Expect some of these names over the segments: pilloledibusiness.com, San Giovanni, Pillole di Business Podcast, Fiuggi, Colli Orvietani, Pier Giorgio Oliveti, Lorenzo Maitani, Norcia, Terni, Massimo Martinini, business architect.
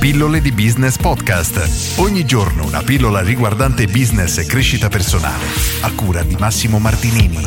Pillole di Business Podcast. Ogni giorno una pillola riguardante business e crescita personale, a cura di Massimo Martinini.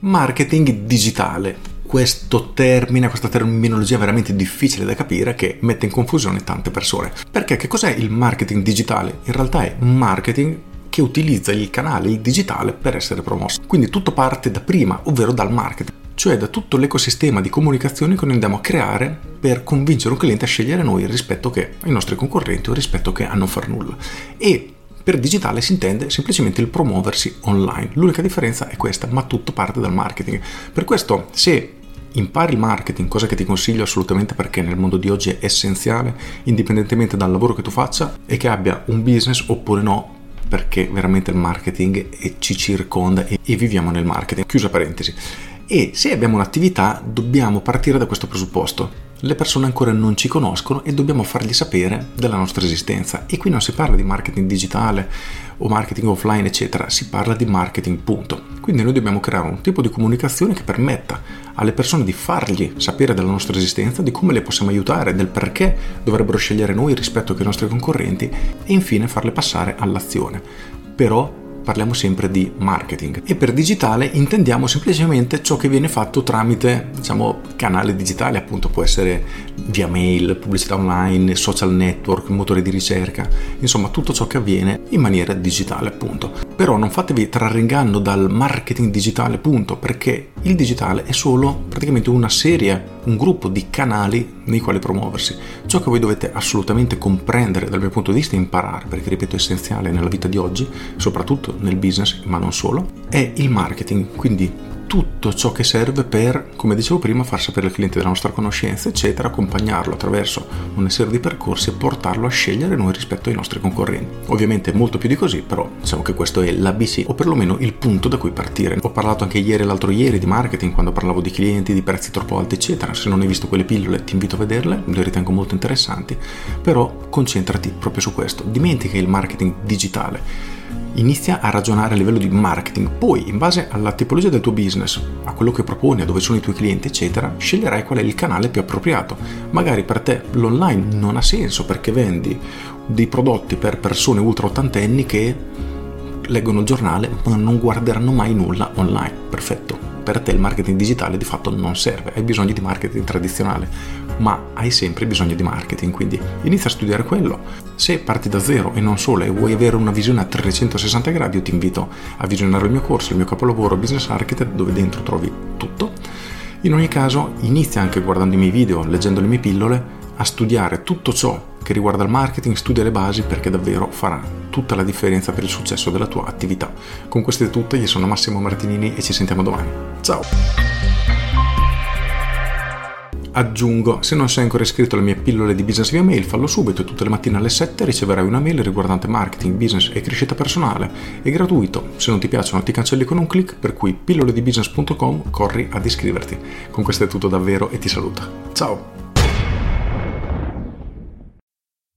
Marketing digitale. Questo termine, questa terminologia veramente difficile da capire, che mette in confusione tante persone. Perché che cos'è il marketing digitale? In realtà è marketing che utilizza il canale, il digitale, per essere promosso. Quindi tutto parte da prima, ovvero dal marketing, cioè da tutto l'ecosistema di comunicazione che noi andiamo a creare per convincere un cliente a scegliere noi rispetto che ai nostri concorrenti o rispetto che a non far nulla. E per digitale si intende semplicemente il promuoversi online. L'unica differenza è questa, ma tutto parte dal marketing. Per questo, se impari il marketing, cosa che ti consiglio assolutamente perché nel mondo di oggi è essenziale, indipendentemente dal lavoro che tu faccia e che abbia un business oppure no, perché veramente il marketing ci circonda e viviamo nel marketing. Chiusa parentesi. E se abbiamo un'attività dobbiamo partire da questo presupposto. Le persone ancora non ci conoscono e dobbiamo fargli sapere della nostra esistenza. E qui non si parla di marketing digitale o marketing offline eccetera, si parla di marketing punto. Quindi noi dobbiamo creare un tipo di comunicazione che permetta alle persone di fargli sapere della nostra esistenza, di come le possiamo aiutare, del perché dovrebbero scegliere noi rispetto ai nostri concorrenti e infine farle passare all'azione. Però parliamo sempre di marketing e per digitale intendiamo semplicemente ciò che viene fatto tramite, canale digitale, appunto può essere via mail, pubblicità online, social network, motore di ricerca, insomma tutto ciò che avviene in maniera digitale appunto. Però non fatevi trarre inganno dal marketing digitale punto, perché il digitale è solo praticamente una serie, un gruppo di canali nei quali promuoversi. Ciò che voi dovete assolutamente comprendere dal mio punto di vista e imparare, perché ripeto è essenziale nella vita di oggi, soprattutto nel business, ma non solo, è il marketing, quindi tutto ciò che serve per, come dicevo prima, far sapere al cliente della nostra conoscenza, eccetera, accompagnarlo attraverso una serie di percorsi e portarlo a scegliere noi rispetto ai nostri concorrenti. Ovviamente molto più di così, però che questo è l'ABC, o perlomeno il punto da cui partire. Ho parlato anche ieri e l'altro ieri di marketing, quando parlavo di clienti, di prezzi troppo alti, eccetera. Se non hai visto quelle pillole ti invito a vederle, le ritengo molto interessanti, però concentrati proprio su questo. Dimentica il marketing digitale. Inizia a ragionare a livello di marketing, poi in base alla tipologia del tuo business, a quello che proponi, a dove sono i tuoi clienti eccetera, sceglierai qual è il canale più appropriato. Magari per te l'online non ha senso perché vendi dei prodotti per persone ultra ottantenni che leggono il giornale ma non guarderanno mai nulla online. Perfetto, per te il marketing digitale di fatto non serve, hai bisogno di marketing tradizionale, ma hai sempre bisogno di marketing, quindi inizia a studiare quello. Se parti da zero e non solo e vuoi avere una visione a 360 gradi, io ti invito a visionare il mio corso, il mio capolavoro Business Architect, dove dentro trovi tutto. In ogni caso, inizia anche guardando i miei video, leggendo le mie pillole, a studiare tutto ciò che riguarda il marketing, studia le basi perché davvero farà tutta la differenza per il successo della tua attività. Con queste tutte, io sono Massimo Martinini e ci sentiamo domani. Ciao! Aggiungo, se non sei ancora iscritto alle mie pillole di business via mail, fallo subito e tutte le mattine alle 7 riceverai una mail riguardante marketing, business e crescita personale. È gratuito, se non ti piacciono ti cancelli con un click, per cui pilloledibusiness.com corri ad iscriverti. Con questo è tutto davvero e ti saluto. Ciao!